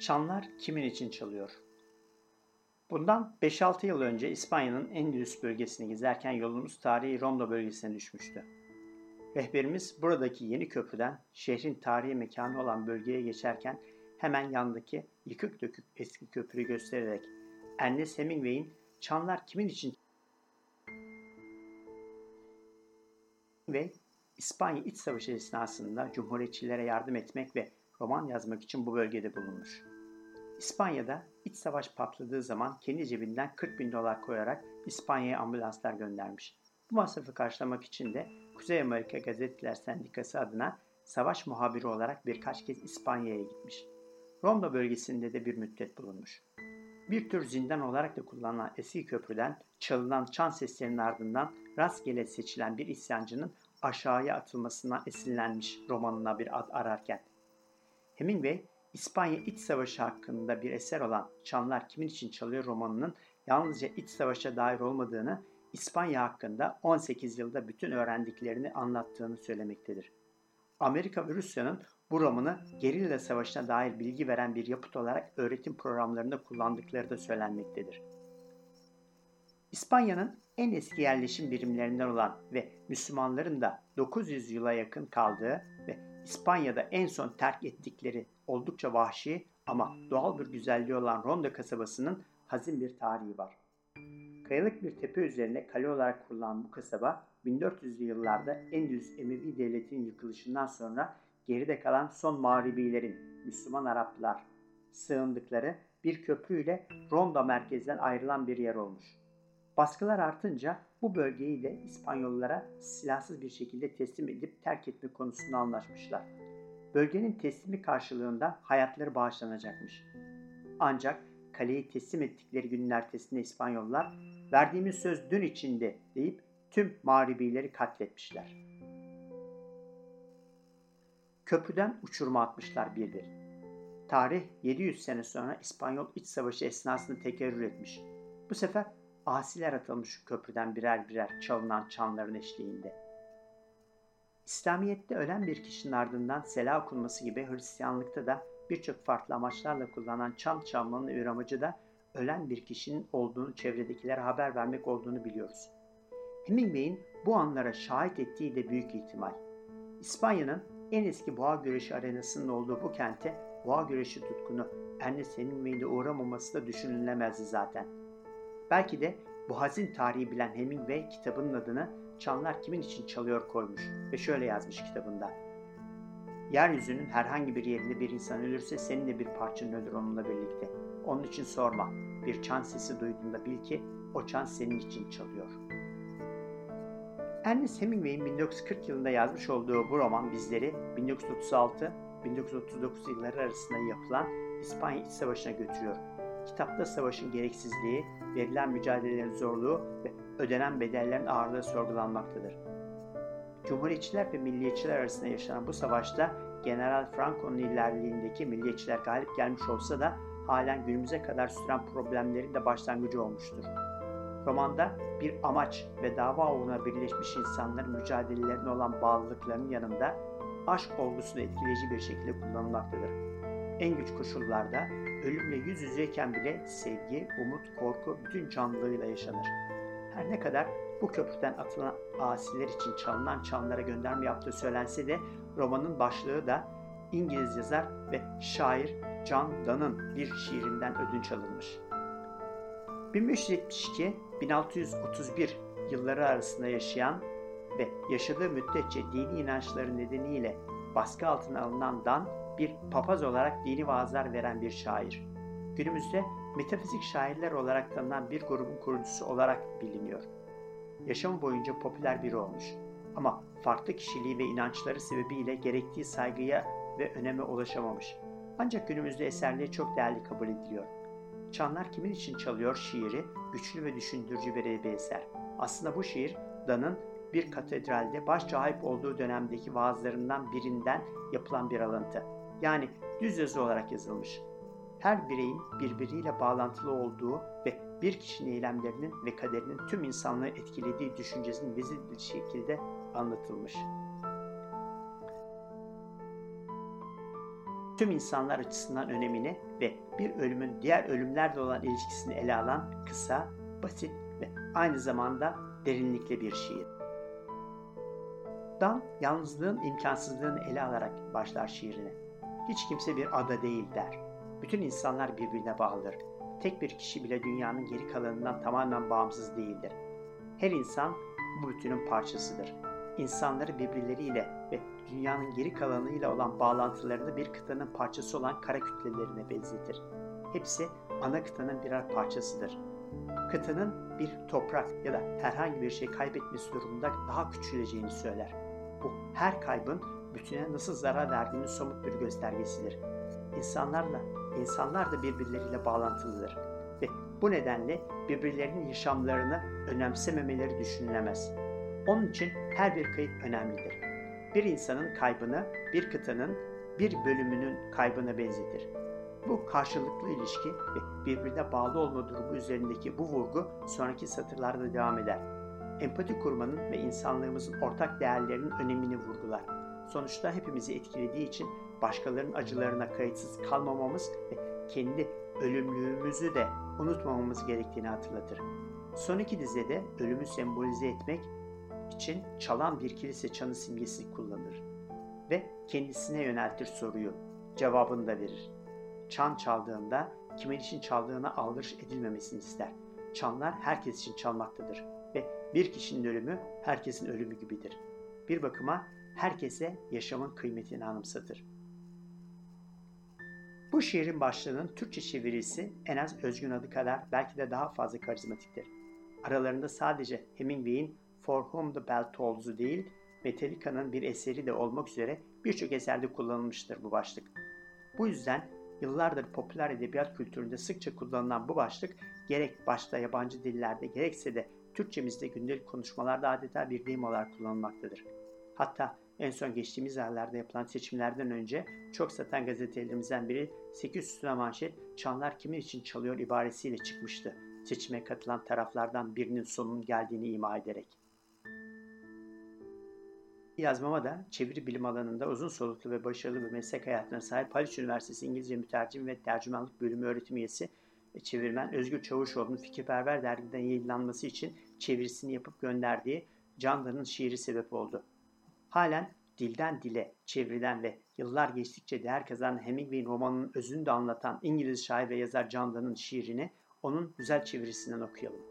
Çanlar Kimin İçin Çalıyor? Bundan 5-6 yıl önce İspanya'nın Endülüs bölgesini gezerken yolumuz tarihi Rondo bölgesine düşmüştü. Rehberimiz buradaki yeni köprüden şehrin tarihi mekanı olan bölgeye geçerken hemen yandaki yıkık dökük eski köprüyü göstererek Ernest Hemingway'in Çanlar Kimin İçin ve İspanya İç Savaşı esnasında Cumhuriyetçilere yardım etmek ve roman yazmak için bu bölgede bulunmuş. İspanya'da iç savaş patladığı zaman kendi cebinden $40.000 koyarak İspanya'ya ambulanslar göndermiş. Bu masrafı karşılamak için de Kuzey Amerika Gazeteciler Sendikası adına savaş muhabiri olarak birkaç kez İspanya'ya gitmiş. Rondo bölgesinde de bir müddet bulunmuş. Bir tür zindan olarak da kullanılan eski köprüden çalınan çan seslerinin ardından rastgele seçilen bir isyancının aşağıya atılmasına esinlenmiş romanına bir ad ararken. Hemingway, İspanya İç Savaşı hakkında bir eser olan Çanlar Kimin İçin Çalıyor romanının yalnızca iç savaşa dair olmadığını, İspanya hakkında 18 yılda bütün öğrendiklerini anlattığını söylemektedir. Amerika ve Rusya'nın bu romanı gerilla savaşına dair bilgi veren bir yapıt olarak öğretim programlarında kullandıkları da söylenmektedir. İspanya'nın en eski yerleşim birimlerinden olan ve Müslümanların da 900 yıla yakın kaldığı ve İspanya'da en son terk ettikleri oldukça vahşi ama doğal bir güzelliği olan Rondo kasabasının hazin bir tarihi var. Kayalık bir tepe üzerine kale olarak kurulan bu kasaba 1400'lü yıllarda Endülüs Emevi Devleti'nin yıkılışından sonra geride kalan son mağribilerin, Müslüman Araplar, sığındıkları bir köprüyle Rondo merkezden ayrılan bir yer olmuş. Baskılar artınca bu bölgeyi de İspanyollara silahsız bir şekilde teslim edip terk etme konusunda anlaşmışlar. Bölgenin teslimi karşılığında hayatları bağışlanacakmış. Ancak kaleyi teslim ettikleri günün ertesinde İspanyollar "verdiğimiz söz dün içindi" deyip tüm mağribileri katletmişler. Köprüden uçuruma atmışlar bir bir. Tarih 700 sene sonra İspanyol İç Savaşı esnasında tekerrür etmiş. Bu sefer asiler atılmış köprüden birer birer çalınan çanların eşliğinde. İslamiyet'te ölen bir kişinin ardından selah okunması gibi Hristiyanlıkta da birçok farklı amaçlarla kullanılan çan çalmanın bir amacı da ölen bir kişinin olduğunu çevredekilere haber vermek olduğunu biliyoruz. Hemingway'in bu anlara şahit ettiği de büyük ihtimal. İspanya'nın en eski boğa güreşi arenasının olduğu bu kente boğa güreşi tutkunu Ernest Hemingway'in de uğramaması da düşünülemezdi zaten. Belki de bu hazin tarihi bilen Hemingway kitabının adını Çanlar Kimin İçin Çalıyor koymuş ve şöyle yazmış kitabında: "Yeryüzünün herhangi bir yerinde bir insan ölürse senin de bir parçan ölür onunla birlikte. Onun için sorma, bir çan sesi duyduğunda bil ki o çan senin için çalıyor." Ernest Hemingway'in 1940 yılında yazmış olduğu bu roman bizleri 1936-1939 yılları arasında yapılan İspanya İç Savaşı'na götürüyor. Kitapta savaşın gereksizliği, verilen mücadelelerin zorluğu ve ödenen bedellerin ağırlığı sorgulanmaktadır. Cumhuriyetçiler ve milliyetçiler arasında yaşanan bu savaşta General Franco'nun liderliğindeki milliyetçiler galip gelmiş olsa da halen günümüze kadar süren problemlerin de başlangıcı olmuştur. Romanda bir amaç ve dava uğruna birleşmiş insanların mücadelelerine olan bağlılıklarının yanında aşk olgusu da etkileyici bir şekilde kullanılmaktadır. En güç koşullarda ölümle yüz yüzeyken bile sevgi, umut, korku bütün canlılığıyla yaşanır. Her ne kadar bu köprüden atılan asiler için çalınan çanlara gönderme yaptığı söylense de romanın başlığı da İngiliz yazar ve şair John Donne'ın bir şiirinden ödünç alınmış. 1572-1631 yılları arasında yaşayan ve yaşadığı müddetçe dini inançları nedeniyle baskı altına alınan Donne, bir papaz olarak dini vaazlar veren bir şair. Günümüzde metafizik şairler olarak tanınan bir grubun kurucusu olarak biliniyor. Yaşamı boyunca popüler biri olmuş. Ama farklı kişiliği ve inançları sebebiyle gerektiği saygıya ve öneme ulaşamamış. Ancak günümüzde eserleri çok değerli kabul ediliyor. Çanlar Kimin İçin Çalıyor şiiri güçlü ve düşündürücü bir eser. Aslında bu şiir Donne'ın bir katedralde başcahip olduğu dönemdeki vaazlarından birinden yapılan bir alıntı. Yani düz yazı olarak yazılmış. Her bireyin birbiriyle bağlantılı olduğu ve bir kişinin eylemlerinin ve kaderinin tüm insanlığı etkilediği düşüncesinin vizil bir şekilde anlatılmış. Tüm insanlar açısından önemini ve bir ölümün diğer ölümlerle olan ilişkisini ele alan kısa, basit ve aynı zamanda derinlikli bir şiir. Donne yalnızlığın imkansızlığını ele alarak başlar şiirine. Hiç kimse bir ada değil der. Bütün insanlar birbirine bağlıdır. Tek bir kişi bile dünyanın geri kalanından tamamen bağımsız değildir. Her insan bu bütünün parçasıdır. İnsanları birbirleriyle ve dünyanın geri kalanıyla olan bağlantılarını bir kıtanın parçası olan kara kütlelerine benzetir. Hepsi ana kıtanın birer parçasıdır. Kıtanın bir toprak ya da herhangi bir şey kaybetmesi durumunda daha küçüleceğini söyler. Bu her kaybın bütüne nasıl zarar verdiğinin somut bir göstergesidir. İnsanlar da birbirleriyle bağlantılıdır ve bu nedenle birbirlerinin yaşamlarını önemsememeleri düşünülemez. Onun için her bir kayıp önemlidir. Bir insanın kaybını bir kıtanın bir bölümünün kaybına benzetir. Bu karşılıklı ilişki ve birbirine bağlı olma durumu üzerindeki bu vurgu sonraki satırlarda devam eder. Empati kurmanın ve insanlığımızın ortak değerlerinin önemini vurgular. Sonuçta hepimizi etkilediği için başkalarının acılarına kayıtsız kalmamamız ve kendi ölümlülüğümüzü de unutmamamız gerektiğini hatırlatır. Son iki dizede ölümü sembolize etmek için çalan bir kilise çanı simgesi kullanır ve kendisine yöneltir soruyu, cevabını da verir. Çan çaldığında kimin için çaldığına aldırış edilmemesini ister. Çanlar herkes için çalmaktadır ve bir kişinin ölümü herkesin ölümü gibidir. Bir bakıma herkese yaşamın kıymetini anımsatır. Bu şiirin başlığının Türkçe çevirisi en az Özgün adı kadar belki de daha fazla karizmatiktir. Aralarında sadece Hemingway'in For Whom the Bell Tolls'u değil, Metallica'nın bir eseri de olmak üzere birçok eserde kullanılmıştır bu başlık. Bu yüzden yıllardır popüler edebiyat kültüründe sıkça kullanılan bu başlık gerek başta yabancı dillerde gerekse de Türkçemizde gündelik konuşmalarda adeta bir deyim olarak kullanılmaktadır. Hatta en son geçtiğimiz aylarda yapılan seçimlerden önce çok satan gazetelerimizden biri 800 üstüne manşet "Çanlar Kimin İçin Çalıyor" ibaresiyle çıkmıştı, seçime katılan taraflardan birinin sonunun geldiğini ima ederek. Yazmama da çeviri bilim alanında uzun soluklu ve başarılı bir meslek hayatına sahip Halis Üniversitesi İngilizce Mütercim ve Tercümanlık Bölümü öğretim üyesi ve çevirmen Özgür Çavuşoğlu'nun Fikirperver Dergi'den yayınlanması için çevirisini yapıp gönderdiği John Donne'ın şiiri sebep oldu. Halen dilden dile çevrilen ve yıllar geçtikçe değer kazanan Hemingway'in romanının özünü de anlatan İngiliz şair ve yazar John Donne'ın şiirini onun güzel çevirisinden okuyalım.